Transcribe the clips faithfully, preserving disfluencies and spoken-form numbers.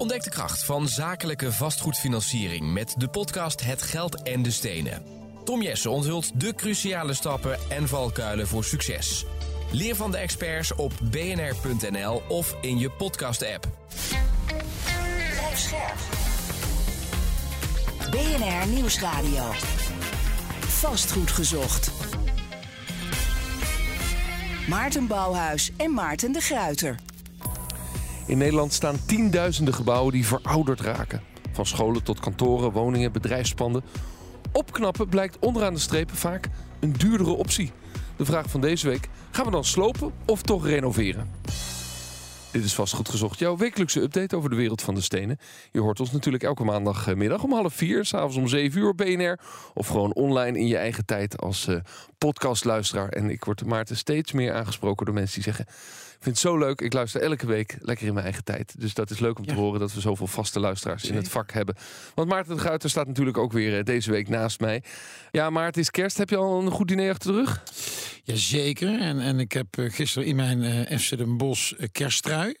Ontdek de kracht van zakelijke vastgoedfinanciering met de podcast Het Geld en de Stenen. Tom Jesse onthult de cruciale stappen en valkuilen voor succes. Leer van de experts op b n r punt n l of in je podcast-app. Blijf scherp. B N R Nieuwsradio. Vastgoed gezocht. Maarten Bouwhuis en Maarten de Gruiter. In Nederland staan tienduizenden gebouwen die verouderd raken. Van scholen tot kantoren, woningen, bedrijfspanden. Opknappen blijkt onderaan de streep vaak een duurdere optie. De vraag van deze week, gaan we dan slopen of toch renoveren? Dit is Vastgoed Gezocht, jouw wekelijkse update over de wereld van de stenen. Je hoort ons natuurlijk elke maandagmiddag om half vier, s'avonds om zeven uur op B N R. Of gewoon online in je eigen tijd als uh, podcastluisteraar. En ik word, Maarten, steeds meer aangesproken door mensen die zeggen... Ik vind het zo leuk, ik luister elke week lekker in mijn eigen tijd. Dus dat is leuk om te ja. horen dat we zoveel vaste luisteraars Zeker. in het vak hebben. Want Maarten de Gruiter staat natuurlijk ook weer deze week naast mij. Ja, Maarten, het is kerst. Heb je al een goed diner achter de rug? Jazeker. En, en ik heb gisteren in mijn uh, F C Den Bosch uh, kersttrui.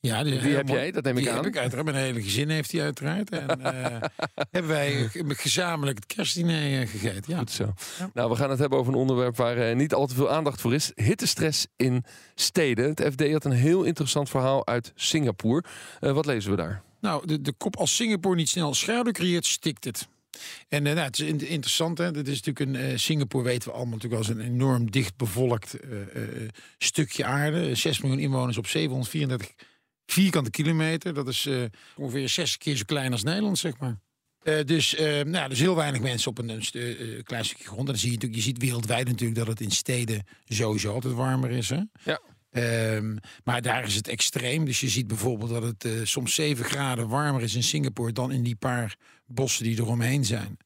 Ja, die, die helemaal, heb jij, dat neem ik die aan. Die heb ik uiteraard. Mijn hele gezin heeft die uiteraard. En uh, hebben wij gezamenlijk het kerstdiner uh, gegeten. Ja. Goed zo. Ja. Nou, we gaan het hebben over een onderwerp waar uh, niet al te veel aandacht voor is. Hittestress in steden. Het F D had een heel interessant verhaal uit Singapore. Uh, wat lezen we daar? Nou, de, de kop als Singapore niet snel schaduw creëert, stikt het. En uh, nou, het is interessant, hè? Dat is natuurlijk een uh, Singapore weten we allemaal natuurlijk als een enorm dichtbevolkt uh, uh, stukje aarde. zes miljoen inwoners op zevenhonderdvierendertig vierkante kilometer, dat is uh, ongeveer zes keer zo klein als Nederland, zeg maar. Uh, dus, uh, nou, dus heel weinig mensen op een, een uh, klein stukje grond. En dan zie je natuurlijk, je ziet wereldwijd natuurlijk dat het in steden sowieso altijd warmer is. Hè? Ja. Um, maar daar is het extreem. Dus je ziet bijvoorbeeld dat het uh, soms zeven graden warmer is in Singapore dan in die paar bossen die eromheen zijn.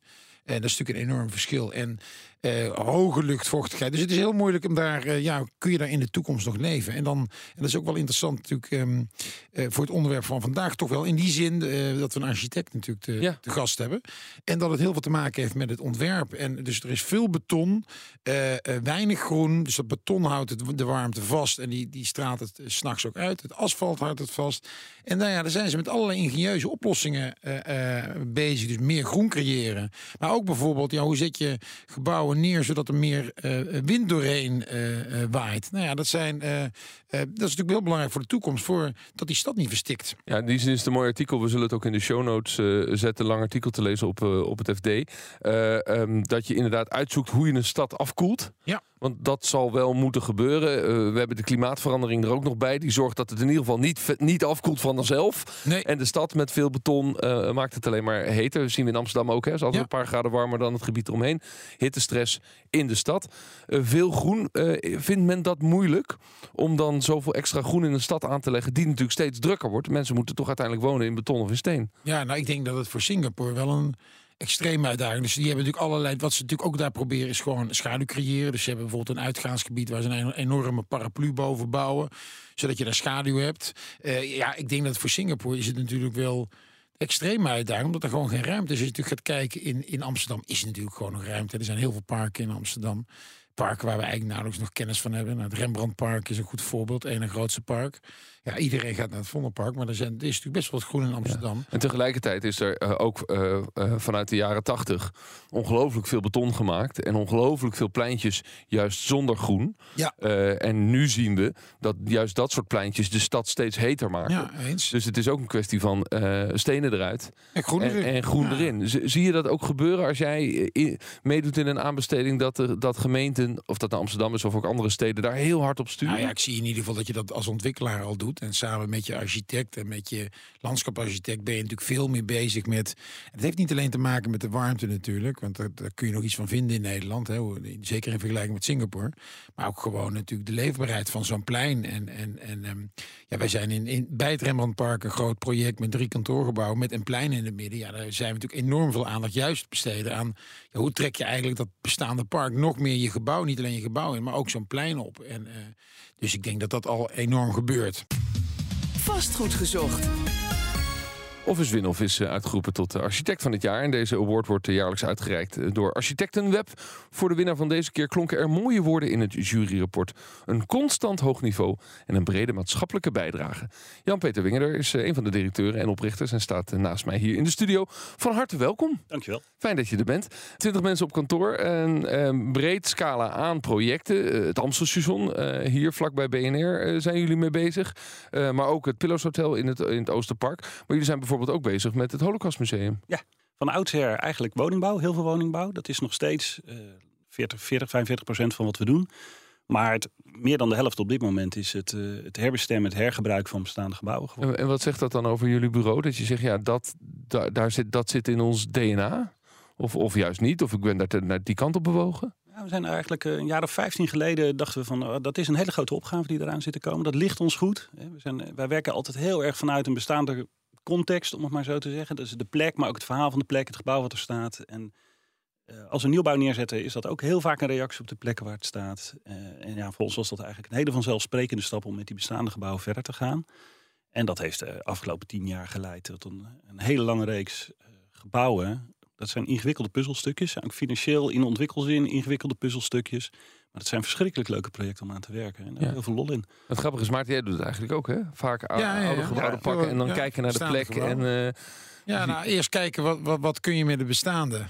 En dat is natuurlijk een enorm verschil. En uh, hoge luchtvochtigheid. Dus het is heel moeilijk om daar... Uh, ja, kun je daar in de toekomst nog leven? En dan, en dat is ook wel interessant natuurlijk... Um, uh, voor het onderwerp van vandaag toch wel. In die zin uh, dat we een architect natuurlijk te, ja. te gast hebben. En dat het heel veel te maken heeft met het ontwerp. En dus er is veel beton. Uh, uh, weinig groen. Dus dat beton houdt het, de warmte vast. En die, die straalt het uh, 's nachts ook uit. Het asfalt houdt het vast. En nou ja, daar zijn ze met allerlei ingenieuze oplossingen uh, uh, bezig. Dus meer groen creëren. Maar ook bijvoorbeeld, ja, hoe zet je gebouwen neer zodat er meer uh, wind doorheen uh, uh, waait. Nou ja, dat, zijn, uh, uh, dat is natuurlijk heel belangrijk voor de toekomst, voor dat die stad niet verstikt. Ja, in die zin is het een mooi artikel. We zullen het ook in de show notes uh, zetten, lang artikel te lezen op, uh, op het F D. Uh, um, dat je inderdaad uitzoekt hoe je een stad afkoelt. Ja. Want dat zal wel moeten gebeuren. Uh, we hebben de klimaatverandering er ook nog bij. Die zorgt dat het in ieder geval niet, niet afkoelt vanzelf. Nee. En de stad met veel beton uh, maakt het alleen maar heter. Dat zien we in Amsterdam ook. Het is altijd ja. een paar graden warmer dan het gebied eromheen. Hittestress in de stad. Uh, veel groen. Uh, vindt men dat moeilijk? Om dan zoveel extra groen in een stad aan te leggen... die natuurlijk steeds drukker wordt. Mensen moeten toch uiteindelijk wonen in beton of in steen. Ja, nou, ik denk dat het voor Singapore wel een... extreme uitdaging. Dus die hebben natuurlijk allerlei... Wat ze natuurlijk ook daar proberen is gewoon schaduw creëren. Dus ze hebben bijvoorbeeld een uitgaansgebied... waar ze een enorme paraplu boven bouwen. Zodat je daar schaduw hebt. Uh, ja, ik denk dat voor Singapore is het natuurlijk wel... extreem uitdaging, omdat er gewoon geen ruimte is. Als je natuurlijk gaat kijken, in, in Amsterdam is natuurlijk gewoon nog ruimte. Er zijn heel veel parken in Amsterdam. Parken waar we eigenlijk nauwelijks nog kennis van hebben. Nou, het Rembrandt Park is een goed voorbeeld. Eén grootste park. Ja, iedereen gaat naar het Vondelpark, maar er, zijn, er is natuurlijk best wel wat groen in Amsterdam. Ja. En tegelijkertijd is er uh, ook uh, uh, vanuit de jaren tachtig ongelooflijk veel beton gemaakt. En ongelooflijk veel pleintjes juist zonder groen. Ja. Uh, en nu zien we dat juist dat soort pleintjes de stad steeds heter maken. Ja, eens. Dus het is ook een kwestie van uh, stenen eruit en groen erin. En, en groen ja. erin. Z- zie je dat ook gebeuren als jij i- meedoet in een aanbesteding dat, er, dat gemeente of dat naar Amsterdam is of ook andere steden daar heel hard op sturen? Nou ja, ik zie in ieder geval dat je dat als ontwikkelaar al doet. En samen met je architect en met je landschaparchitect ben je natuurlijk veel meer bezig met... Het heeft niet alleen te maken met de warmte natuurlijk, want daar, daar kun je nog iets van vinden in Nederland. Hè, zeker in vergelijking met Singapore. Maar ook gewoon natuurlijk de leefbaarheid van zo'n plein. En, en, en ja, wij zijn in, in, bij het Rembrandtpark een groot project met drie kantoorgebouwen met een plein in het midden. Ja, daar zijn we natuurlijk enorm veel aandacht juist besteden aan. Ja, hoe trek je eigenlijk dat bestaande park nog meer je gebouw? Niet alleen je gebouw in, maar ook zo'n plein op. En, uh, dus ik denk dat dat al enorm gebeurt. Vastgoed gezocht. Office Winhov is uitgeroepen tot architect van het jaar. En deze award wordt jaarlijks uitgereikt door ArchitectenWeb. Voor de winnaar van deze keer klonken er mooie woorden in het juryrapport. Een constant hoog niveau en een brede maatschappelijke bijdrage. Jan-Peter Wingender is een van de directeuren en oprichters en staat naast mij hier in de studio. Van harte welkom. Dankjewel. Fijn dat je er bent. twintig mensen op kantoor. Een, een breed scala aan projecten. Het Amstelsjuson, hier vlakbij B N R zijn jullie mee bezig. Maar ook het Pillows Hotel in het, in het Oosterpark. Maar jullie zijn bijvoorbeeld ook bezig met het Holocaustmuseum. Ja, van oudsher eigenlijk woningbouw, heel veel woningbouw. Dat is nog steeds uh, veertig, vijfenveertig procent van wat we doen. Maar het, meer dan de helft op dit moment is het, uh, het herbestemmen, het hergebruik van bestaande gebouwen. En, en wat zegt dat dan over jullie bureau? Dat je zegt, ja, dat, da, daar zit, dat zit in ons D N A? Of, of juist niet? Of ik ben daar te, naar die kant op bewogen? Ja, we zijn eigenlijk een jaar of vijftien geleden dachten we van... Uh, dat is een hele grote opgave die eraan zit te komen. Dat ligt ons goed. We zijn, wij werken altijd heel erg vanuit een bestaande... context, om het maar zo te zeggen. Dat is de plek, maar ook het verhaal van de plek, het gebouw wat er staat. En uh, als we nieuwbouw neerzetten, is dat ook heel vaak een reactie op de plekken waar het staat. Uh, en ja, voor ons was dat eigenlijk een hele vanzelfsprekende stap om met die bestaande gebouwen verder te gaan. En dat heeft de afgelopen tien jaar geleid tot een, een hele lange reeks uh, gebouwen. Dat zijn ingewikkelde puzzelstukjes. Ook financieel in ontwikkelzin ingewikkelde puzzelstukjes. Maar het zijn verschrikkelijk leuke projecten om aan te werken. En daar ja. heel veel lol in. Het grappige is, Maarten, jij doet het eigenlijk ook, hè? Vaak oude, ja, ja, ja. oude gebouwen ja, pakken en dan ja, kijken naar de plek. En, uh, ja, nou, eerst kijken, wat, wat, wat kun je met de bestaande?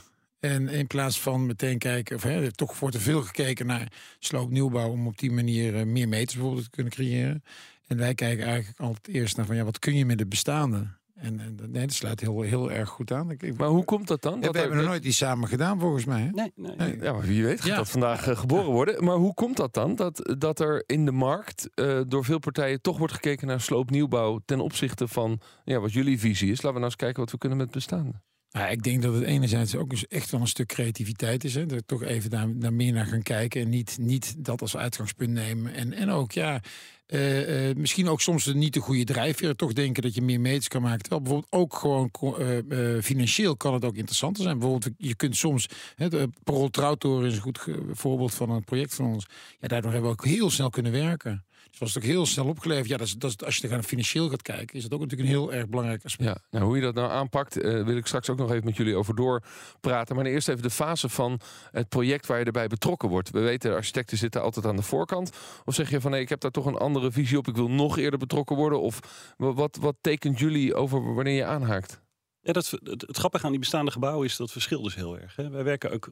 En in plaats van meteen kijken, of hè, toch voor te veel gekeken naar sloopnieuwbouw... om op die manier uh, meer meters bijvoorbeeld te kunnen creëren. En wij kijken eigenlijk altijd eerst naar van, ja, wat kun je met de bestaande? En, en nee, dat sluit heel, heel erg goed aan. Ik, ik, maar hoe komt dat dan? Dat we hebben nog nooit iets samen gedaan, volgens mij. Hè? Nee, nee, nee. Ja, maar wie weet gaat ja. dat vandaag uh, geboren ja. worden. Maar hoe komt dat dan? Dat, dat er in de markt uh, door veel partijen toch wordt gekeken naar sloopnieuwbouw... ten opzichte van ja, wat jullie visie is. Laten we nou eens kijken wat we kunnen met bestaande. Ja, ik denk dat het enerzijds ook echt wel een stuk creativiteit is. Hè? Dat we toch even daar, daar meer naar gaan kijken. En niet, niet dat als uitgangspunt nemen. En, en ook, ja... Uh, uh, misschien ook soms niet de goede drijfveer. Toch denken dat je meer meters kan maken. Terwijl bijvoorbeeld ook gewoon uh, uh, financieel kan het ook interessanter zijn. Bijvoorbeeld, je kunt soms... Hè, de Parool Troutoren is een goed ge- voorbeeld van een project van ons. Ja, daardoor hebben we ook heel snel kunnen werken. Dus was het ook heel snel opgeleverd. Ja, dat is, dat is, als je er financieel gaat kijken, is dat ook natuurlijk een heel erg belangrijk aspect. Ja, nou, hoe je dat nou aanpakt, uh, wil ik straks ook nog even met jullie over doorpraten. Maar eerst even de fase van het project waar je erbij betrokken wordt. We weten, de architecten zitten altijd aan de voorkant. Of zeg je van, nee, ik heb daar toch een ander visie op, ik wil nog eerder betrokken worden? Of wat, wat tekent jullie over wanneer je aanhaakt? Ja, dat, het, het grappige aan die bestaande gebouwen is dat verschil dus heel erg. Hè? Wij werken ook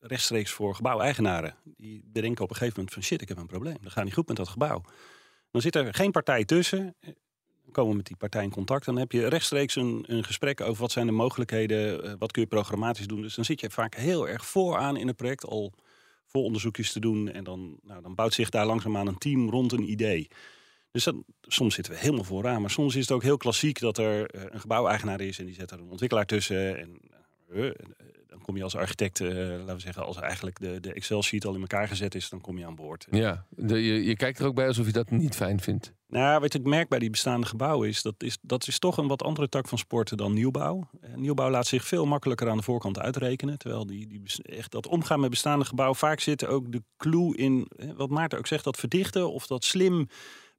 rechtstreeks voor gebouweigenaren. Die bedenken op een gegeven moment van shit, ik heb een probleem. Dat gaat niet goed met dat gebouw. Dan zit er geen partij tussen. Dan komen we met die partij in contact. Dan heb je rechtstreeks een, een gesprek over wat zijn de mogelijkheden, wat kun je programmatisch doen. Dus dan zit je vaak heel erg vooraan in het project al... vol onderzoekjes te doen. En dan, nou, dan bouwt zich daar langzaamaan een team rond een idee. Dus dat, soms zitten we helemaal vooraan. Maar soms is het ook heel klassiek dat er uh, een gebouweigenaar is... en die zet er een ontwikkelaar tussen. En uh, uh, dan kom je als architect, uh, laten we zeggen... als eigenlijk de, de Excel-sheet al in elkaar gezet is, dan kom je aan boord. Ja, de, je, je kijkt er ook bij alsof je dat niet fijn vindt. Nou, wat ik merk bij die bestaande gebouwen is... dat is, dat is toch een wat andere tak van sporten dan nieuwbouw. Uh, nieuwbouw laat zich veel makkelijker aan de voorkant uitrekenen. Terwijl die, die, echt dat omgaan met bestaande gebouwen... vaak zit ook de clue in, wat Maarten ook zegt, dat verdichten... of dat slim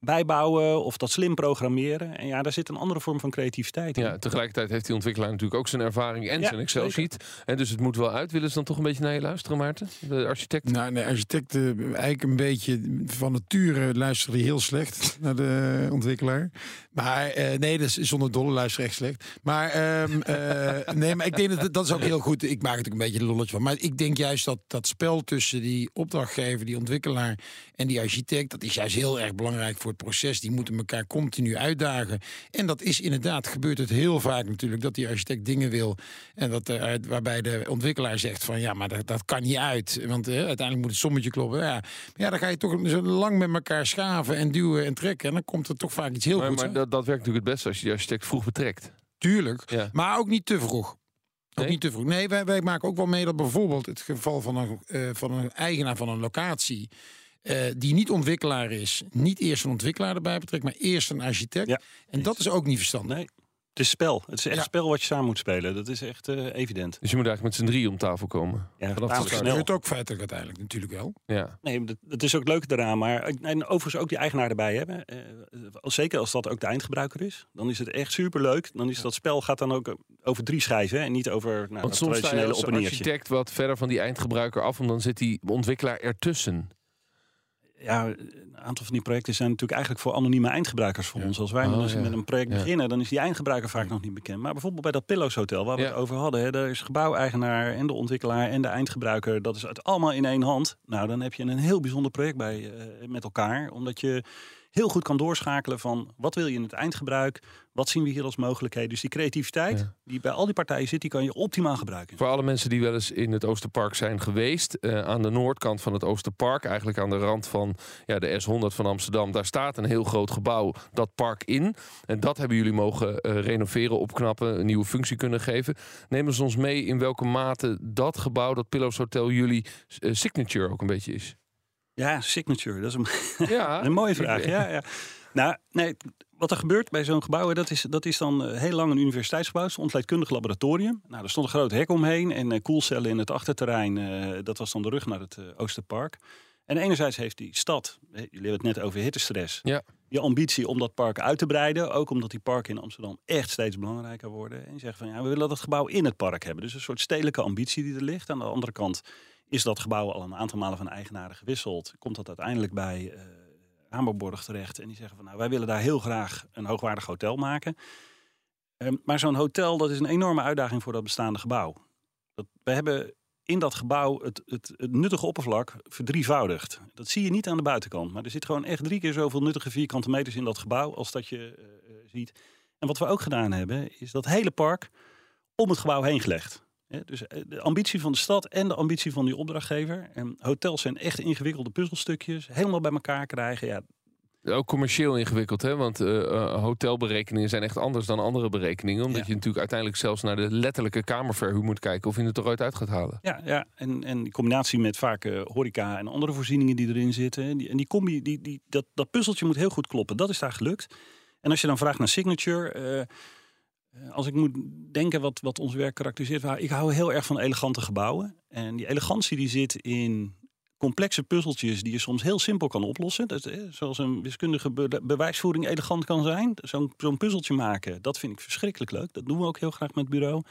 bijbouwen of dat slim programmeren. En ja, daar zit een andere vorm van creativiteit in. Ja, tegelijkertijd heeft die ontwikkelaar natuurlijk ook zijn ervaring... en ja, zijn Excel-sheet. En dus het moet wel uit. Willen ze dan toch een beetje naar je luisteren, Maarten? De architecten? Nou, nee, architecten eigenlijk een beetje van nature luisteren die heel slecht... naar de ontwikkelaar. Maar uh, nee, dus zonder dolle luisteren echt slecht. Maar, um, uh, nee, maar ik denk dat dat is ook heel goed. Ik maak natuurlijk een beetje een lolletje van. Maar ik denk juist dat dat spel tussen die opdrachtgever... die ontwikkelaar en die architect... dat is juist heel erg belangrijk... voor het proces, die moeten elkaar continu uitdagen. En dat is inderdaad, gebeurt het heel vaak natuurlijk... dat die architect dingen wil en dat er, waarbij de ontwikkelaar zegt van... ja, maar dat, dat kan niet uit, want eh, uiteindelijk moet het sommetje kloppen. Ja, ja, dan ga je toch zo lang met elkaar schaven en duwen en trekken... en dan komt er toch vaak iets heel goeds. Maar, maar dat, dat werkt natuurlijk het beste als je die architect vroeg betrekt. Tuurlijk, ja. Maar ook niet te vroeg. Nee? Ook niet te vroeg. Nee, wij, wij maken ook wel mee dat bijvoorbeeld... het geval van een, uh, van een eigenaar van een locatie... Uh, die niet ontwikkelaar is, niet eerst een ontwikkelaar erbij betrekt, maar eerst een architect. Ja, en dat is ook niet verstandig. Nee. Het is spel. Het is echt ja. spel wat je samen moet spelen. Dat is echt uh, evident. Dus je moet eigenlijk met z'n drie om tafel komen. Ja, dat gebeurt ook feitelijk uiteindelijk natuurlijk wel. Ja. Nee, dat, dat is ook leuk daaraan. Maar en overigens ook die eigenaar erbij hebben. Uh, zeker als dat ook de eindgebruiker is. Dan is het echt superleuk. Dan is ja. dat spel gaat dan ook over drie schijven. En niet over nou, want soms traditionele sta je als architect wat verder van die eindgebruiker af. En dan zit die ontwikkelaar ertussen. Ja, een aantal van die projecten zijn natuurlijk eigenlijk voor anonieme eindgebruikers voor ja. ons. Als wij oh, als ja. met een project ja. beginnen, dan is die eindgebruiker vaak ja. nog niet bekend. Maar bijvoorbeeld bij dat Pillows Hotel, waar we ja. het over hadden. Hè, daar is gebouweigenaar en de ontwikkelaar en de eindgebruiker. Dat is het allemaal in één hand. Nou, dan heb je een heel bijzonder project bij uh, met elkaar. Omdat je heel goed kan doorschakelen van wat wil je in het eindgebruik? Wat zien we hier als mogelijkheden? Dus die creativiteit ja. die bij al die partijen zit, die kan je optimaal gebruiken. Voor alle mensen die wel eens in het Oosterpark zijn geweest. Uh, aan de noordkant van het Oosterpark, eigenlijk aan de rand van ja, de S honderd van Amsterdam. Daar staat een heel groot gebouw, dat park in. En dat hebben jullie mogen uh, renoveren, opknappen, een nieuwe functie kunnen geven. Neem eens ons mee in welke mate dat gebouw, dat Pillows Hotel, jullie uh, signature ook een beetje is. Ja, signature, dat is een, ja, een mooie vraag. Ja, ja. Nou, nee, wat er gebeurt bij zo'n gebouw, dat is, dat is dan heel lang een universiteitsgebouw. Het is een ontleedkundig laboratorium. Nou, er stond een groot hek omheen en koelcellen in het achterterrein. Uh, dat was dan de rug naar het uh, Oosterpark. En enerzijds heeft die stad, jullie hebben het net over hittestress... Ja. die ambitie om dat park uit te breiden. Ook omdat die parken in Amsterdam echt steeds belangrijker worden. En die zeggen van, ja, we willen dat gebouw in het park hebben. Dus een soort stedelijke ambitie die er ligt. Aan de andere kant... is dat gebouw al een aantal malen van eigenaren gewisseld? Komt dat uiteindelijk bij uh, Hamerborg terecht? En die zeggen van, nou, wij willen daar heel graag een hoogwaardig hotel maken. Um, maar zo'n hotel, dat is een enorme uitdaging voor dat bestaande gebouw. Dat, we hebben in dat gebouw het, het, het nuttige oppervlak verdrievoudigd. Dat zie je niet aan de buitenkant. Maar er zit gewoon echt drie keer zoveel nuttige vierkante meters in dat gebouw... als dat je uh, ziet. En wat we ook gedaan hebben, is dat hele park om het gebouw heen gelegd. Ja, dus de ambitie van de stad en de ambitie van die opdrachtgever. En hotels zijn echt ingewikkelde puzzelstukjes. Helemaal bij elkaar krijgen. Ja. Ook commercieel ingewikkeld, hè? Want uh, hotelberekeningen zijn echt anders dan andere berekeningen. Omdat ja. je natuurlijk uiteindelijk zelfs naar de letterlijke kamerverhuur moet kijken... of je het eruit uit gaat halen. Ja, ja. En, en in combinatie met vaak uh, horeca en andere voorzieningen die erin zitten. En die, en die combi, die, die, dat, dat puzzeltje moet heel goed kloppen. Dat is daar gelukt. En als je dan vraagt naar signature... Uh, Als ik moet denken wat, wat ons werk karakteriseert... ik hou heel erg van elegante gebouwen. En die elegantie die zit in complexe puzzeltjes... die je soms heel simpel kan oplossen. Dat, zoals een wiskundige be- bewijsvoering elegant kan zijn. Zo'n, zo'n puzzeltje maken, dat vind ik verschrikkelijk leuk. Dat doen we ook heel graag met het bureau.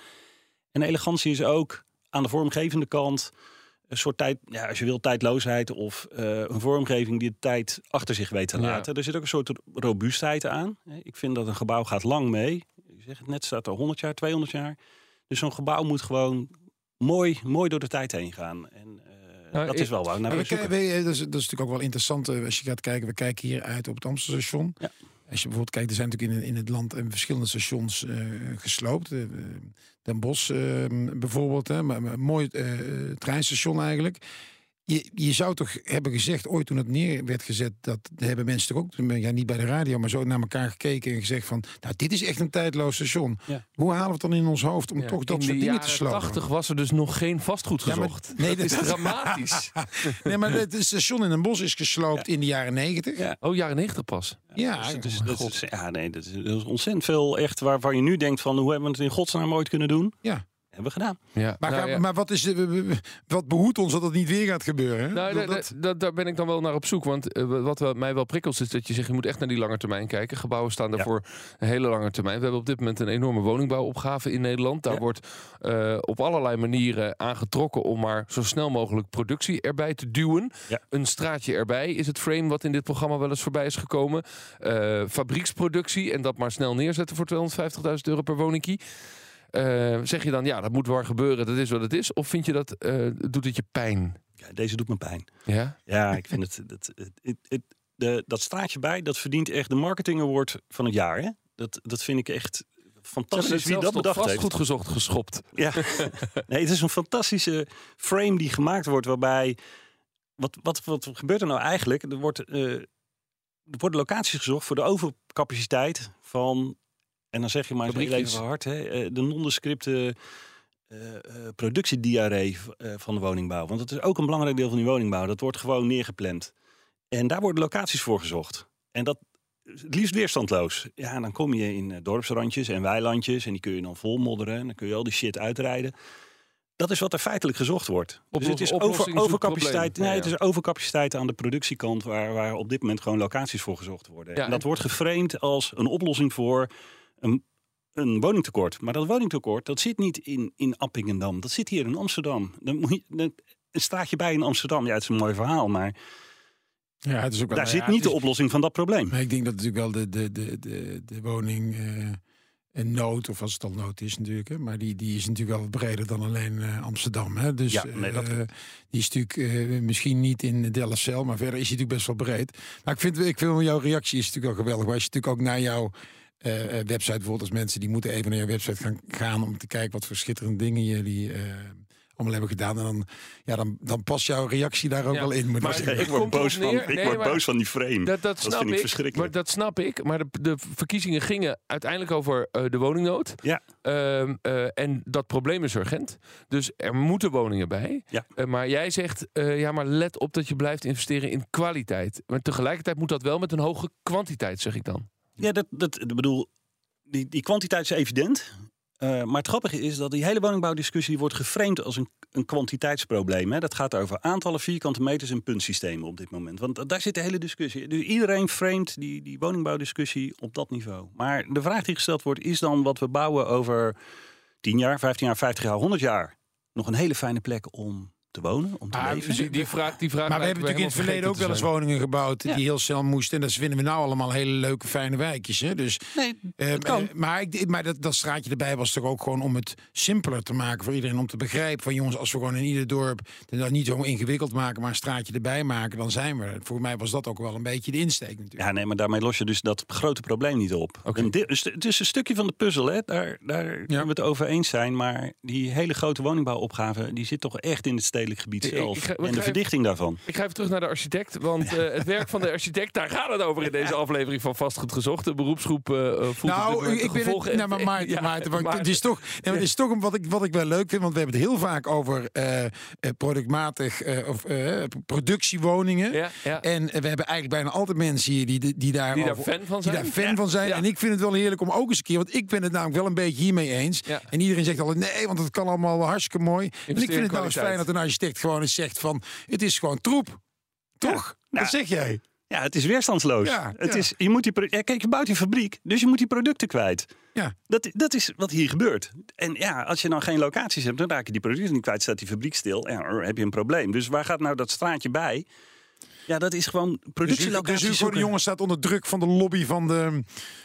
En elegantie is ook aan de vormgevende kant... een soort tijd, ja, als je wil, tijdloosheid... of uh, een vormgeving die de tijd achter zich weet te laten. Ja. Er zit ook een soort robuustheid aan. Ik vind dat een gebouw gaat lang mee... Ik zeg het net, staat er honderd jaar, tweehonderd jaar. Dus zo'n gebouw moet gewoon mooi, mooi door de tijd heen gaan. En uh, nou, dat ik, is wel waar. Nou, we we, we, dat, is, dat is natuurlijk ook wel interessant uh, als je gaat kijken. We kijken hier uit op het Amstelsjuson. Ja. Als je bijvoorbeeld kijkt, er zijn natuurlijk in, in het land en verschillende stations uh, gesloopt. Uh, Den Bosch uh, bijvoorbeeld, hè, maar een mooi uh, treinstation eigenlijk. Je, je zou toch hebben gezegd, ooit toen het neer werd gezet... dat hebben mensen toch ook, ja, niet bij de radio... maar zo naar elkaar gekeken en gezegd van... nou, dit is echt een tijdloos station. Ja. Hoe halen we het dan in ons hoofd om ja, toch dat soort dingen te slopen? In de jaren tachtig was er dus nog geen vastgoed gezocht. Ja, maar, nee, dat, dat is dramatisch. Nee, maar het station in Den Bosch is gesloopt ja. in de jaren negentig. Ja. Oh, jaren negentig pas. Ja, dus, dus, dat is, ja nee, dat is, dat is ontzettend veel echt waarvan je nu denkt van... hoe hebben we het in godsnaam ooit kunnen doen? Ja. Hebben we gedaan. Ja. Maar, nou, gaan, ja. maar wat, is, wat behoedt ons dat het niet weer gaat gebeuren? Hè? Nou, dat, dat... Dat, daar ben ik dan wel naar op zoek. Want uh, wat mij wel prikkelt is dat je zegt... je moet echt naar die lange termijn kijken. Gebouwen staan daarvoor ja. een hele lange termijn. We hebben op dit moment een enorme woningbouwopgave in Nederland. Daar ja. wordt uh, op allerlei manieren aangetrokken... om maar zo snel mogelijk productie erbij te duwen. Ja. Een straatje erbij is het frame wat in dit programma wel eens voorbij is gekomen. Uh, fabrieksproductie en dat maar snel neerzetten voor tweehonderdvijftigduizend euro per woningkie. Uh, zeg je dan, ja, dat moet waar gebeuren, dat is wat het is? Of vind je dat, uh, doet het je pijn? Ja, deze doet me pijn. Ja? Ja, ik vind het... Dat, het, het, het de, dat straatje bij, dat verdient echt de marketing award van het jaar. Hè? Dat, dat vind ik echt fantastisch wie dat bedacht heeft. Vastgoed gezocht, geschopt. Ja, nee, het is een fantastische frame die gemaakt wordt, waarbij... Wat, wat, wat gebeurt er nou eigenlijk? Er, wordt, uh, er worden locaties gezocht voor de overcapaciteit van... En dan zeg je maar eens heel even hard, hè, de nondescripte uh, productiediarree van de woningbouw. Want dat is ook een belangrijk deel van die woningbouw. Dat wordt gewoon neergepland. En daar worden locaties voor gezocht. En dat het liefst weerstandloos. Ja, dan kom je in dorpsrandjes en weilandjes en die kun je dan volmodderen en dan kun je al die shit uitrijden. Dat is wat er feitelijk gezocht wordt. Oplossing, dus het is over, overcapaciteit. Nee, ja, ja. Het is overcapaciteit aan de productiekant waar, waar op dit moment gewoon locaties voor gezocht worden. Ja, en dat en... wordt geframed als een oplossing voor een, een woningtekort. Maar dat woningtekort, dat zit niet in, in Appingedam. Dat zit hier in Amsterdam. Dan moet je, dan, een straatje bij in Amsterdam. Ja, het is een mooi verhaal, maar... Ja, het is ook wel, daar nou, zit ja, niet is... de oplossing van dat probleem. Maar ik denk dat natuurlijk wel de, de, de, de, de woning... Uh... Een nood, of als het al nood is natuurlijk. Hè, maar die, die is natuurlijk wel breder dan alleen uh, Amsterdam. Hè. Dus ja, nee, dat... uh, die is natuurlijk uh, misschien niet in Delfzijl, maar verder is hij natuurlijk best wel breed. Maar ik vind, ik vind jouw reactie is natuurlijk wel geweldig. Maar als je natuurlijk ook naar jouw uh, website bijvoorbeeld, als mensen die moeten even naar jouw website gaan, gaan om te kijken wat voor schitterende dingen jullie... Uh, allemaal hebben gedaan en dan, ja, dan, dan past jouw reactie daar ook ja, wel in. Maar, maar ik word, boos van, ik nee, word maar, boos van die frame. Dat, dat, snap dat vind ik, ik verschrikkelijk. Maar dat snap ik. Maar de, de verkiezingen gingen uiteindelijk over uh, de woningnood. Ja. Uh, uh, en dat probleem is urgent. Dus er moeten woningen bij. Ja. Uh, maar jij zegt, uh, ja, maar let op dat je blijft investeren in kwaliteit. Maar tegelijkertijd moet dat wel met een hoge kwantiteit, zeg ik dan. Ja, dat, dat bedoel, die, die kwantiteit is evident. Uh, maar het grappige is dat die hele woningbouwdiscussie wordt geframed als een, een kwantiteitsprobleem. Hè. Dat gaat over aantallen vierkante meters en puntsystemen op dit moment. Want uh, daar zit de hele discussie. Dus iedereen framed die, die woningbouwdiscussie op dat niveau. Maar de vraag die gesteld wordt is dan wat we bouwen over tien jaar, vijftien jaar, vijftig jaar, honderd jaar. Nog een hele fijne plek om... te wonen, om te ah, leven. Die, die vraag, die vraag maar we hebben natuurlijk in het verleden ook wel eens woningen gebouwd... Ja. Die heel snel moesten. En dat vinden we nou allemaal hele leuke, fijne wijkjes. Hè? Dus, nee, uh, uh, maar ik, maar dat, dat straatje erbij was toch ook gewoon om het simpeler te maken... voor iedereen om te begrijpen van... jongens, als we gewoon in ieder dorp dat niet zo ingewikkeld maken... maar een straatje erbij maken, dan zijn we er. Voor mij was dat ook wel een beetje de insteek natuurlijk. Ja, nee, maar daarmee los je dus dat grote probleem niet op. Okay. En dit, het is een stukje van de puzzel, hè? Daar, daar ja. kunnen we het over eens zijn. Maar die hele grote woningbouwopgave... die zit toch echt in het stedelijk gebied zelf ga, en de verdichting daarvan. Ik ga even terug naar de architect, want uh, het werk van de architect, daar gaat het over in deze aflevering van Vastgoed Gezocht. De beroepsgroep uh, voelt nou, ik ben het, nou, maar Maarten, ja, Maarten, want Maarten. Het is toch, nee, het is toch wat, ik, wat ik wel leuk vind, want we hebben het heel vaak over uh, productmatig uh, of uh, productiewoningen. Ja, ja. En we hebben eigenlijk bijna altijd mensen hier die, die, die, daar, die over, daar fan van zijn. Die daar fan ja. van zijn. Ja. En ik vind het wel heerlijk om ook eens een keer, want ik ben het namelijk wel een beetje hiermee eens. Ja. En iedereen zegt al nee, want het kan allemaal hartstikke mooi. Investeer en ik vind het nou eens fijn dat een architect gewoon eens zegt van, het is gewoon troep. Toch? Ja, dat nou, zeg jij. Ja, het is weerstandsloos. Ja, het ja. Is, je moet die, ja, kijk, je bouwt die fabriek, dus je moet die producten kwijt. Ja. Dat, dat is wat hier gebeurt. En ja, als je nou geen locaties hebt, dan raak je die producten niet kwijt. Staat die fabriek stil en ja, heb je een probleem. Dus waar gaat nou dat straatje bij? Ja, dat is gewoon productielocaties. Dus Hugo de Jonge staat onder druk van de lobby van de,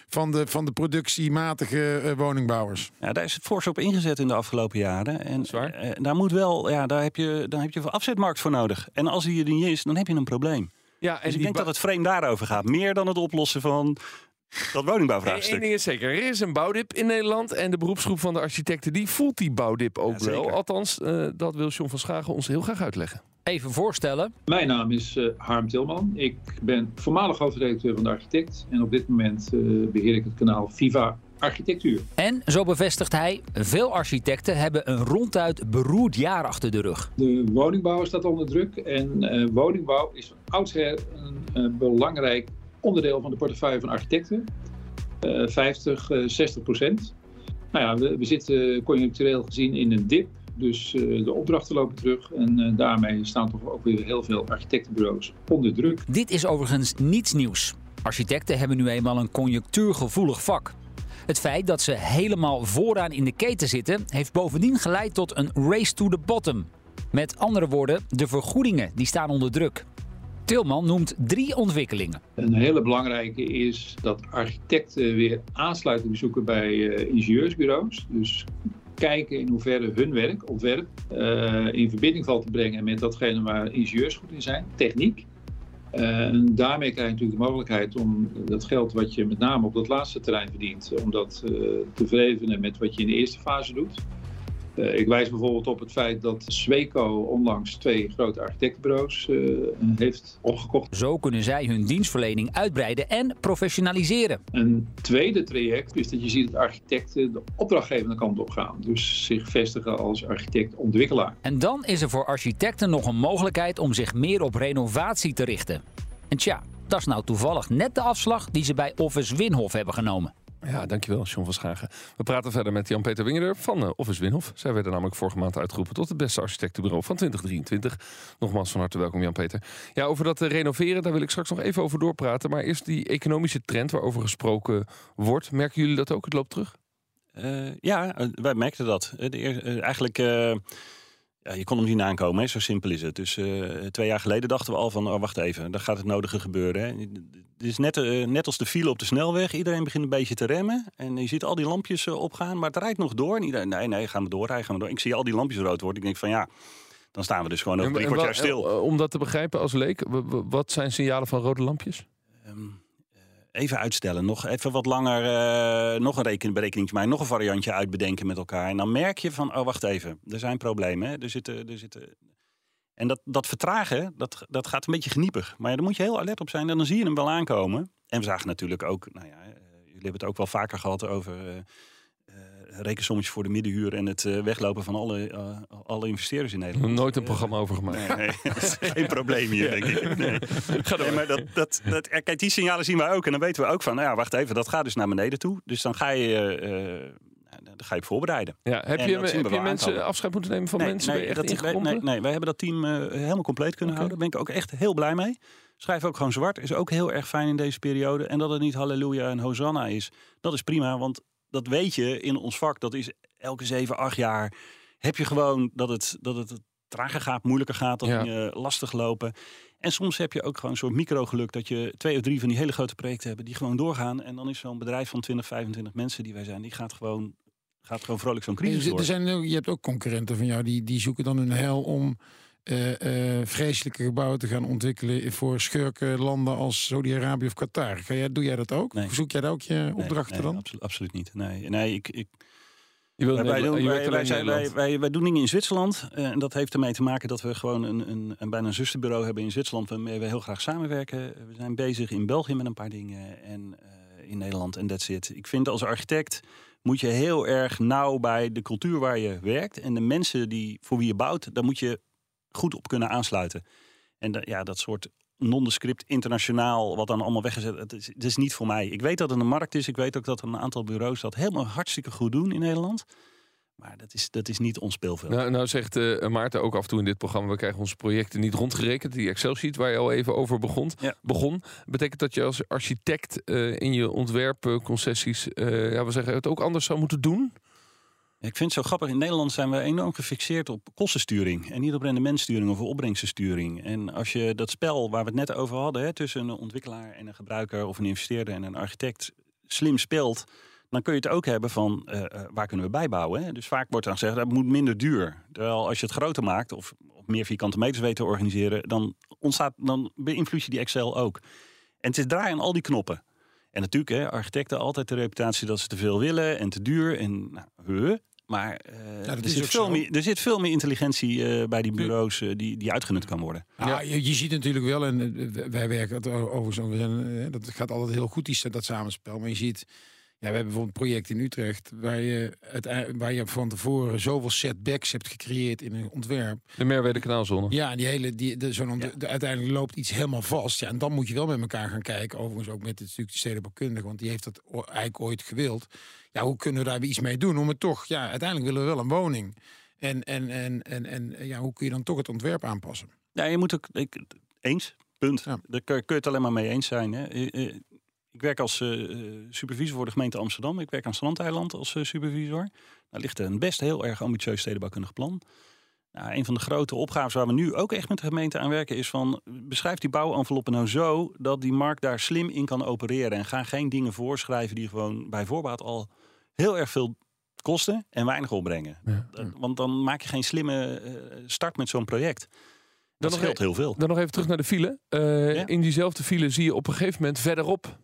van de, van de productiematige uh, woningbouwers. Ja, daar is het fors op ingezet in de afgelopen jaren. En uh, daar moet wel, ja, daar heb je, daar heb je een afzetmarkt voor nodig. En als die er niet is, dan heb je een probleem. Ja, en dus ik denk dat het frame daarover gaat. Meer dan het oplossen van... dat woningbouwvraagstuk. Eén ding is zeker, er is een bouwdip in Nederland... en de beroepsgroep van de architecten die voelt die bouwdip ook ja, wel. Althans, uh, dat wil John van Schagen ons heel graag uitleggen. Even voorstellen. Mijn naam is uh, Harm Tilman. Ik ben voormalig hoofdredacteur van de Architect... en op dit moment uh, beheer ik het kanaal Viva Architectuur. En, zo bevestigt hij, veel architecten hebben een ronduit beroerd jaar achter de rug. De woningbouw staat onder druk... en uh, woningbouw is van oudsher een uh, belangrijk... onderdeel van de portefeuille van architecten, uh, vijftig, zestig procent. Nou ja, we, we zitten conjunctureel gezien in een dip, dus uh, de opdrachten lopen terug en uh, daarmee staan toch ook weer heel veel architectenbureaus onder druk. Dit is overigens niets nieuws. Architecten hebben nu eenmaal een conjunctuurgevoelig vak. Het feit dat ze helemaal vooraan in de keten zitten, heeft bovendien geleid tot een race to the bottom. Met andere woorden, de vergoedingen die staan onder druk. Tilman noemt drie ontwikkelingen. Een hele belangrijke is dat architecten weer aansluiting zoeken bij uh, ingenieursbureaus. Dus kijken in hoeverre hun werk, ontwerp, uh, in verbinding valt te brengen met datgene waar ingenieurs goed in zijn, techniek. Uh, en daarmee krijg je natuurlijk de mogelijkheid om dat geld wat je met name op dat laatste terrein verdient, om dat uh, te verevenen met wat je in de eerste fase doet. Uh, ik wijs bijvoorbeeld op het feit dat Sweco onlangs twee grote architectenbureaus uh, heeft opgekocht. Zo kunnen zij hun dienstverlening uitbreiden en professionaliseren. Een tweede traject is dat je ziet dat architecten de opdrachtgevende kant op gaan. Dus zich vestigen als architect-ontwikkelaar. En dan is er voor architecten nog een mogelijkheid om zich meer op renovatie te richten. En tja... Dat is nou toevallig net de afslag die ze bij Office Winhov hebben genomen. Ja, dankjewel, John van Schagen. We praten verder met Jan-Peter Wingender van Office Winhov. Zij werden namelijk vorige maand uitgeroepen tot het beste architectenbureau van twintig drieëntwintig. Nogmaals van harte welkom, Jan-Peter. Ja, over dat renoveren, daar wil ik straks nog even over doorpraten. Maar eerst die economische trend waarover gesproken wordt. Merken jullie dat ook? Het loopt terug? Uh, ja, wij merkten dat. De eer, uh, eigenlijk... Uh... Ja, je kon hem zien aankomen, hè? Zo simpel is het. Dus uh, twee jaar geleden dachten we al van, oh, wacht even, dan gaat het nodige gebeuren. Hè? Het is net, uh, net als de file op de snelweg. Iedereen begint een beetje te remmen. En je ziet al die lampjes uh, opgaan, maar het rijdt nog door. En iedereen, nee, nee, gaan we door, gaan we door. Ik zie al die lampjes rood worden. Ik denk van, ja, dan staan we dus gewoon over drie kwart jaar stil. En, om dat te begrijpen als leek, wat zijn signalen van rode lampjes? Um, Even uitstellen, nog even wat langer, uh, nog een reken- berekeningstermijn, nog een variantje uitbedenken met elkaar. En dan merk je van, oh wacht even, er zijn problemen. Hè? Er zitten, er zitten... En dat, dat vertragen, dat, dat gaat een beetje geniepig. Maar ja, daar moet je heel alert op zijn en dan zie je hem wel aankomen. En we zagen natuurlijk ook, nou ja, uh, jullie hebben het ook wel vaker gehad over uh, uh, rekensommetjes voor de middenhuur en het uh, weglopen van alle, uh, alle investeerders in Nederland. Nooit een programma over gemaakt. Nee, nee. Geen probleem hier, denk ik. Nee. Ga door. Nee, maar dat, dat, dat, kijk, die signalen zien wij ook. En dan weten we ook van, nou ja, wacht even, dat gaat dus naar beneden toe. Dus dan ga je, uh, dan ga je voorbereiden. Ja, heb je, heb je mensen afscheid moeten nemen van nee, mensen? Nee, dat wij, nee, nee, wij hebben dat team uh, helemaal compleet kunnen okay. houden. Daar ben ik ook echt heel blij mee. Schrijf ook gewoon zwart. Is ook heel erg fijn in deze periode. En dat het niet halleluja en hosanna is, dat is prima. Want dat weet je in ons vak, dat is elke zeven, acht jaar. Heb je gewoon dat het, dat het trager gaat, moeilijker gaat, dat ja. je lastig lopen. En soms heb je ook gewoon een soort microgeluk dat je twee of drie van die hele grote projecten hebben die gewoon doorgaan. En dan is zo'n bedrijf van twintig, vijfentwintig mensen die wij zijn, die gaat gewoon, gaat gewoon vrolijk zo'n crisis door. Er zijn, je hebt ook concurrenten van jou, die, die zoeken dan hun heil om uh, uh, vreselijke gebouwen te gaan ontwikkelen voor schurken landen als Saudi-Arabië of Qatar. Ga jij, doe jij dat ook? Nee. Zoek jij daar ook je opdrachten nee, nee, dan? Absolu- absoluut niet. Nee, nee ik... ik Wij doen dingen in Zwitserland. Uh, en dat heeft ermee te maken dat we gewoon een, een, een bijna een zusterbureau hebben in Zwitserland. Waarmee we heel graag samenwerken. We zijn bezig in België met een paar dingen. En uh, in Nederland. En that's it. Ik vind als architect moet je heel erg nauw bij de cultuur waar je werkt. En de mensen die, voor wie je bouwt. Daar moet je goed op kunnen aansluiten. En da, ja, dat soort nondescript internationaal, wat dan allemaal weggezet. Het is, het is niet voor mij. Ik weet dat het een markt is. Ik weet ook dat een aantal bureaus dat helemaal hartstikke goed doen in Nederland. Maar dat is, dat is niet ons speelveld. Nou, nou zegt uh, Maarten ook af en toe in dit programma, we krijgen onze projecten niet rondgerekend. Die Excel-sheet waar je al even over begon. Ja. begon. Betekent dat je als architect uh, in je ontwerpconcessies uh, ja, we zeggen, het ook anders zou moeten doen? Ik vind het zo grappig, in Nederland zijn we enorm gefixeerd op kostensturing en niet op rendementsturing of opbrengstensturing. En als je dat spel waar we het net over hadden, hè, tussen een ontwikkelaar en een gebruiker of een investeerder en een architect slim speelt, dan kun je het ook hebben van uh, waar kunnen we bijbouwen. Hè? Dus vaak wordt dan gezegd, dat moet minder duur. Terwijl als je het groter maakt of op meer vierkante meters weet te organiseren, dan, ontstaat, dan beïnvloed je die Excel ook. En het is draaien aan al die knoppen. En natuurlijk, hè, architecten altijd de reputatie dat ze te veel willen en te duur en nou, huh. Maar uh, ja, er, zit veel meer, er zit veel meer intelligentie uh, bij die bureaus uh, die, die uitgenut kan worden. Ah, ja, je, je ziet natuurlijk wel, en uh, wij werken het overigens, we zijn, uh, dat gaat altijd heel goed, die, dat samenspel. Maar je ziet, ja, we hebben bijvoorbeeld een project in Utrecht waar je, het, waar je van tevoren zoveel setbacks hebt gecreëerd in een ontwerp. De Merwede Kanaalzone. Ja, die hele, die, de, zo'n ontwerp, ja. de, uiteindelijk loopt iets helemaal vast. Ja, en dan moet je wel met elkaar gaan kijken, overigens ook met het stuk de stedenbouwkundige, want die heeft dat eigenlijk ooit gewild. Ja, hoe kunnen we daar weer iets mee doen? Om het toch, ja, uiteindelijk willen we wel een woning. En, en, en, en, en ja, hoe kun je dan toch het ontwerp aanpassen? Ja, je moet ook ik, eens, punt. Ja. Daar kun je het alleen maar mee eens zijn. Hè. Ik werk als uh, supervisor voor de gemeente Amsterdam. Ik werk aan Strandeiland als uh, supervisor. Daar ligt een best heel erg ambitieus stedenbouwkundig plan. Nou, een van de grote opgaves waar we nu ook echt met de gemeente aan werken is van, beschrijf die bouwenveloppen nou zo dat die markt daar slim in kan opereren. En ga geen dingen voorschrijven die gewoon bij voorbaat al heel erg veel kosten en weinig opbrengen. Ja, ja. Want dan maak je geen slimme start met zo'n project. Dat dan scheelt nog, heel veel. Dan nog even terug naar de file. Uh, ja. In diezelfde file zie je op een gegeven moment verderop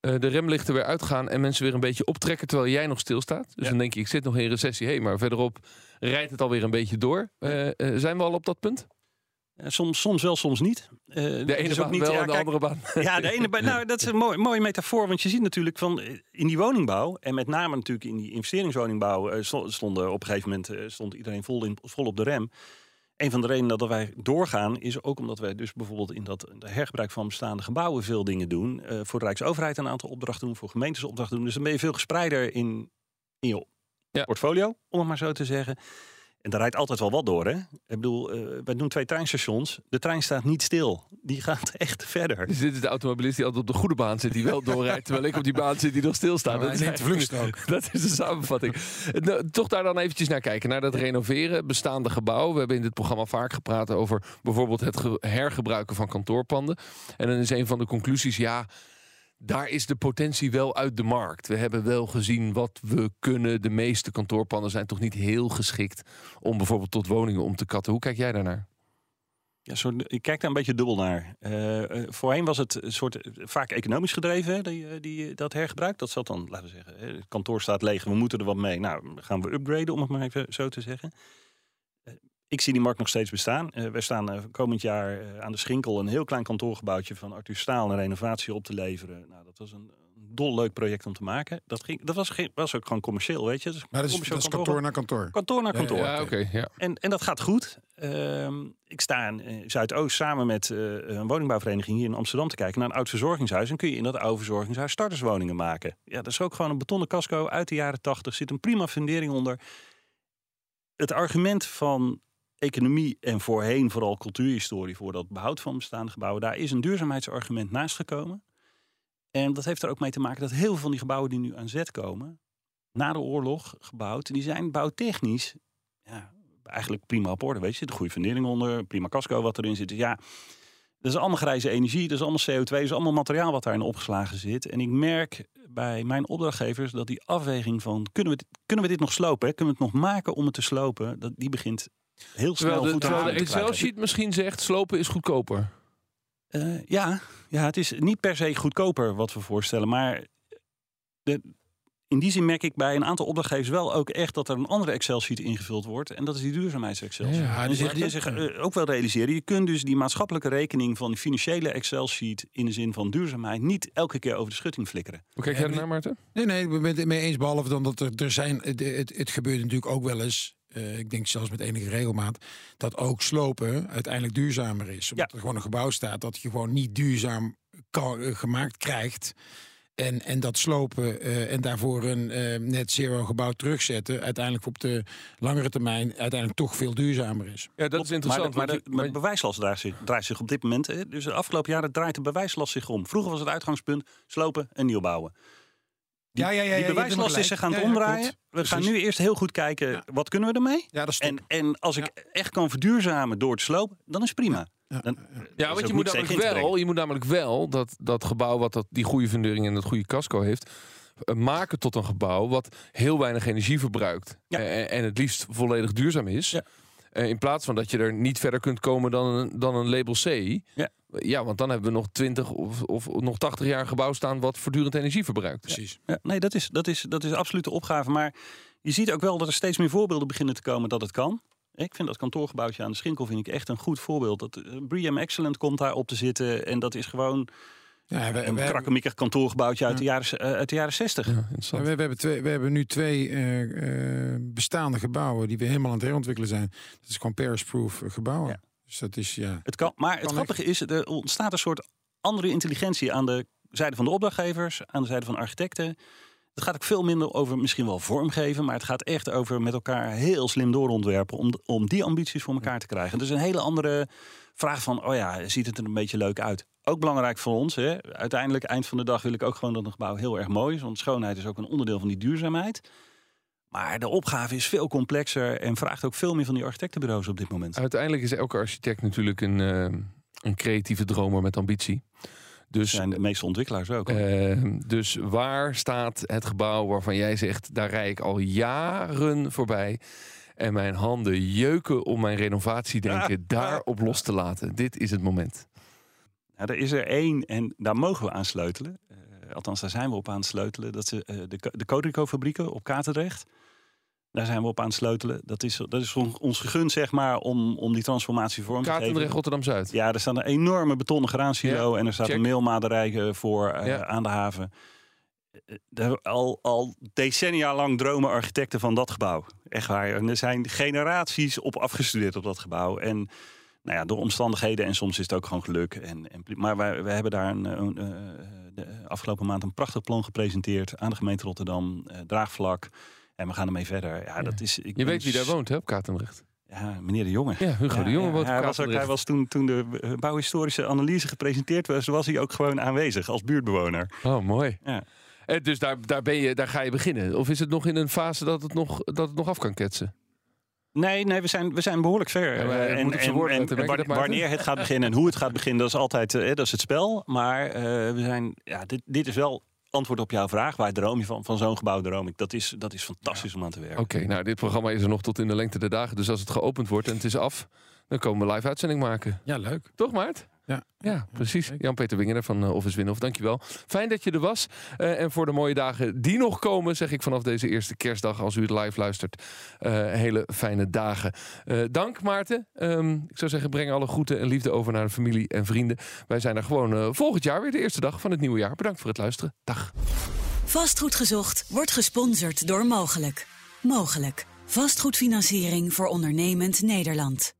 Uh, de remlichten weer uitgaan en mensen weer een beetje optrekken terwijl jij nog stilstaat. Dus ja. dan denk je, ik zit nog in recessie. Hé, hey, maar verderop rijdt het alweer een beetje door. Uh, uh, zijn we al op dat punt? Ja, soms, soms wel, soms niet. Uh, de ene baan niet, wel ja, en de kijk, andere baan. Ja, de ene baan. Nou, dat is een mooi, mooie metafoor. Want je ziet natuurlijk van in die woningbouw en met name natuurlijk in die investeringswoningbouw Uh, stonden op een gegeven moment uh, stond iedereen vol, in, vol op de rem. Een van de redenen dat wij doorgaan is ook omdat wij dus bijvoorbeeld in dat hergebruik van bestaande gebouwen veel dingen doen. Uh, voor de Rijksoverheid een aantal opdrachten doen, voor gemeentes opdrachten doen. Dus dan ben je veel gespreider in, in je ja. portfolio, om het maar zo te zeggen. En daar rijdt altijd wel wat door, hè? Ik bedoel, uh, wij doen twee treinstations. De trein staat niet stil. Die gaat echt verder. Dus dit is de automobilist die altijd op de goede baan zit, die wel doorrijdt, terwijl ik op die baan zit die nog stilstaat. Dat is de vluchtstrook. Dat is de samenvatting. Nou, toch daar dan eventjes naar kijken. Naar dat renoveren, bestaande gebouwen. We hebben in dit programma vaak gepraat over bijvoorbeeld het hergebruiken van kantoorpanden. En dan is een van de conclusies, ja, daar is de potentie wel uit de markt. We hebben wel gezien wat we kunnen. De meeste kantoorpanden zijn toch niet heel geschikt om bijvoorbeeld tot woningen om te katten. Hoe kijk jij daarnaar? Ja, zo, ik kijk daar een beetje dubbel naar. Uh, voorheen was het soort vaak economisch gedreven, die, die, dat hergebruik. Dat zat dan, laten we zeggen, het kantoor staat leeg, we moeten er wat mee. Nou, gaan we upgraden, om het maar even zo te zeggen. Ik zie die markt nog steeds bestaan. Uh, wij staan uh, komend jaar uh, aan de Schinkel een heel klein kantoorgebouwtje van Arthur Staal een renovatie op te leveren. Nou, dat was een dolleuk project om te maken. Dat, ging, dat was, was ook gewoon commercieel, weet je. Dus maar dat is, dat is kantoor naar kantoor. Kantoor naar kantoor. Ja, ja, ja, okay, ja. En, en dat gaat goed. Uh, ik sta in uh, Zuidoost samen met uh, een woningbouwvereniging hier in Amsterdam te kijken naar een oud verzorgingshuis. En kun je in dat oude verzorgingshuis starterswoningen maken. Ja, dat is ook gewoon een betonnen casco uit de jaren tachtig. Zit een prima fundering onder. Het argument van economie en voorheen vooral cultuurhistorie voor dat behoud van bestaande gebouwen, daar is een duurzaamheidsargument naast gekomen. En dat heeft er ook mee te maken dat heel veel van die gebouwen die nu aan zet komen, na de oorlog gebouwd, die zijn bouwtechnisch ja, eigenlijk prima op orde. Weet je, er zit een goede fundering onder, prima casco wat erin zit. Dus ja, dat is allemaal grijze energie, dat is allemaal C O twee, dat is allemaal materiaal wat daarin opgeslagen zit. En ik merk bij mijn opdrachtgevers dat die afweging van kunnen we dit, kunnen we dit nog slopen, hè? Kunnen we het nog maken om het te slopen, dat die begint heel snel de, goed aan de Excel-sheet misschien zegt, slopen is goedkoper. Uh, ja, ja, het is niet per se goedkoper wat we voorstellen. Maar de, in die zin merk ik bij een aantal opdrachtgevers wel ook echt dat er een andere Excel-sheet ingevuld wordt. En dat is die duurzaamheids-Excel-sheet. Ja, dus je kunt zich uh, ook wel realiseren. Je kunt dus die maatschappelijke rekening van die financiële Excel-sheet in de zin van duurzaamheid niet elke keer over de schutting flikkeren. Hoe kijk jij uh, ernaar, Maarten? Nee, nee, ik ben het mee eens. Behalve dan dat er, er zijn, het, het, het gebeurt natuurlijk ook wel eens. Uh, ik denk zelfs met enige regelmaat, dat ook slopen uiteindelijk duurzamer is. Omdat ja. er gewoon een gebouw staat dat je gewoon niet duurzaam kan, uh, gemaakt krijgt. En, en dat slopen uh, en daarvoor een uh, net zero gebouw terugzetten, uiteindelijk op de langere termijn uiteindelijk toch veel duurzamer is. Ja, dat is interessant. Maar de, maar de, maar de bewijslast draait zich, draait zich op dit moment. Hè? Dus de afgelopen jaren draait de bewijslast zich om. Vroeger was het uitgangspunt slopen en nieuw bouwen. Die, ja, ja, ja, ja, die bewijslast is zich aan het ja, ja, omdraaien. Goed. We gaan nu eerst heel goed kijken, ja. wat kunnen we ermee? Ja, dat is en, en als ik ja. echt kan verduurzamen door het slopen, dan is prima. Ja, dan, ja, ja want je moet, namelijk wel, je moet namelijk wel dat, dat gebouw wat dat, die goede fundering en dat goede casco heeft, maken tot een gebouw wat heel weinig energie verbruikt. Ja. En, en het liefst volledig duurzaam is. Ja. In plaats van dat je er niet verder kunt komen dan een, dan een label C. Ja. Ja, want dan hebben we nog twintig of, of nog tachtig jaar gebouw staan wat voortdurend energie verbruikt. Precies. Ja. Ja, nee, dat is, dat is, dat is absoluut de opgave. Maar je ziet ook wel dat er steeds meer voorbeelden beginnen te komen dat het kan. Ik vind dat kantoorgebouwtje aan de Schinkel vind ik echt een goed voorbeeld. Dat uh, Briam Excellent komt daar op te zitten en dat is gewoon ja, we, een we krakkemikkig kantoorgebouwtje ja. uit, de jaren, uh, uit de jaren zestig. Ja, we, we, hebben twee, we hebben nu twee uh, uh, bestaande gebouwen die we helemaal aan het herontwikkelen zijn. Dat is gewoon Paris-proof gebouwen. Ja. Dus dat is, ja, het kan, maar het kan grappige echt. Is, er ontstaat een soort andere intelligentie aan de zijde van de opdrachtgevers, aan de zijde van architecten. Het gaat ook veel minder over misschien wel vormgeven, maar het gaat echt over met elkaar heel slim doorontwerpen om, om die ambities voor elkaar te krijgen. Dus een hele andere vraag van, oh ja, ziet het er een beetje leuk uit? Ook belangrijk voor ons, hè? Uiteindelijk, eind van de dag wil ik ook gewoon dat een gebouw heel erg mooi is, want schoonheid is ook een onderdeel van die duurzaamheid. Maar de opgave is veel complexer en vraagt ook veel meer van die architectenbureaus op dit moment. Uiteindelijk is elke architect natuurlijk een, uh, een creatieve dromer met ambitie. Dus, zijn de meeste ontwikkelaars ook. Uh, dus waar staat het gebouw waarvan jij zegt, daar rij ik al jaren voorbij en mijn handen jeuken om mijn renovatiedenken ja. daarop los te laten. Dit is het moment. Nou, er is er één en daar mogen we aan sleutelen. Althans, daar zijn we op aan het sleutelen. Dat is uh, de, de Codrico-fabrieken op Katendrecht. Daar zijn we op aan het sleutelen. Dat is, dat is on, ons gegund, zeg maar, om, om die transformatie vorm te geven. Katendrecht, Rotterdam-Zuid. Ja, er staat een enorme betonnen graansilo. Ja, en er staat check. een meelmaderij voor uh, ja. aan de haven. Al, al decennia lang dromen architecten van dat gebouw. Echt waar. En er zijn generaties op afgestudeerd op dat gebouw. En nou ja, door omstandigheden en soms is het ook gewoon geluk. En, en, maar wij, wij hebben daar een, een, de afgelopen maand een prachtig plan gepresenteerd aan de gemeente Rotterdam. Eh, draagvlak. En we gaan ermee verder. Ja, dat is, ik Je weet wie daar woont, hè, op Katendrecht. Ja, meneer de Jonge. Ja, Hugo de Jonge. Ja, ja, hij was, ook, hij was toen, toen de bouwhistorische analyse gepresenteerd was, was hij ook gewoon aanwezig als buurtbewoner. Oh, mooi. Ja. En dus daar, daar, ben je, daar ga je beginnen. Of is het nog in een fase dat het nog, dat het nog af kan ketsen? Nee, nee, we zijn, we zijn behoorlijk ver. Ja, en, en, en, en wanneer, wanneer het gaat beginnen en hoe het gaat beginnen, dat is altijd eh, dat is het spel. Maar uh, we zijn, ja, dit, dit is wel antwoord op jouw vraag. Waar droom je van? Van zo'n gebouw droom ik. Dat is, dat is fantastisch ja. om aan te werken. Oké, okay, nou dit programma is er nog tot in de lengte der dagen. Dus als het geopend wordt en het is af, dan komen we live uitzending maken. Ja, leuk. Toch, Maart? Ja, ja, precies. Jan-Peter Wingender van Office Winhov, dankjewel. Fijn dat je er was. Uh, en voor de mooie dagen die nog komen, zeg ik vanaf deze eerste kerstdag, als u het live luistert, uh, hele fijne dagen. Uh, dank, Maarten. Um, ik zou zeggen, breng alle groeten en liefde over naar de familie en vrienden. Wij zijn er gewoon uh, volgend jaar weer, de eerste dag van het nieuwe jaar. Bedankt voor het luisteren. Dag. Vastgoed Gezocht wordt gesponsord door Mogelijk. Mogelijk. Vastgoedfinanciering voor ondernemend Nederland.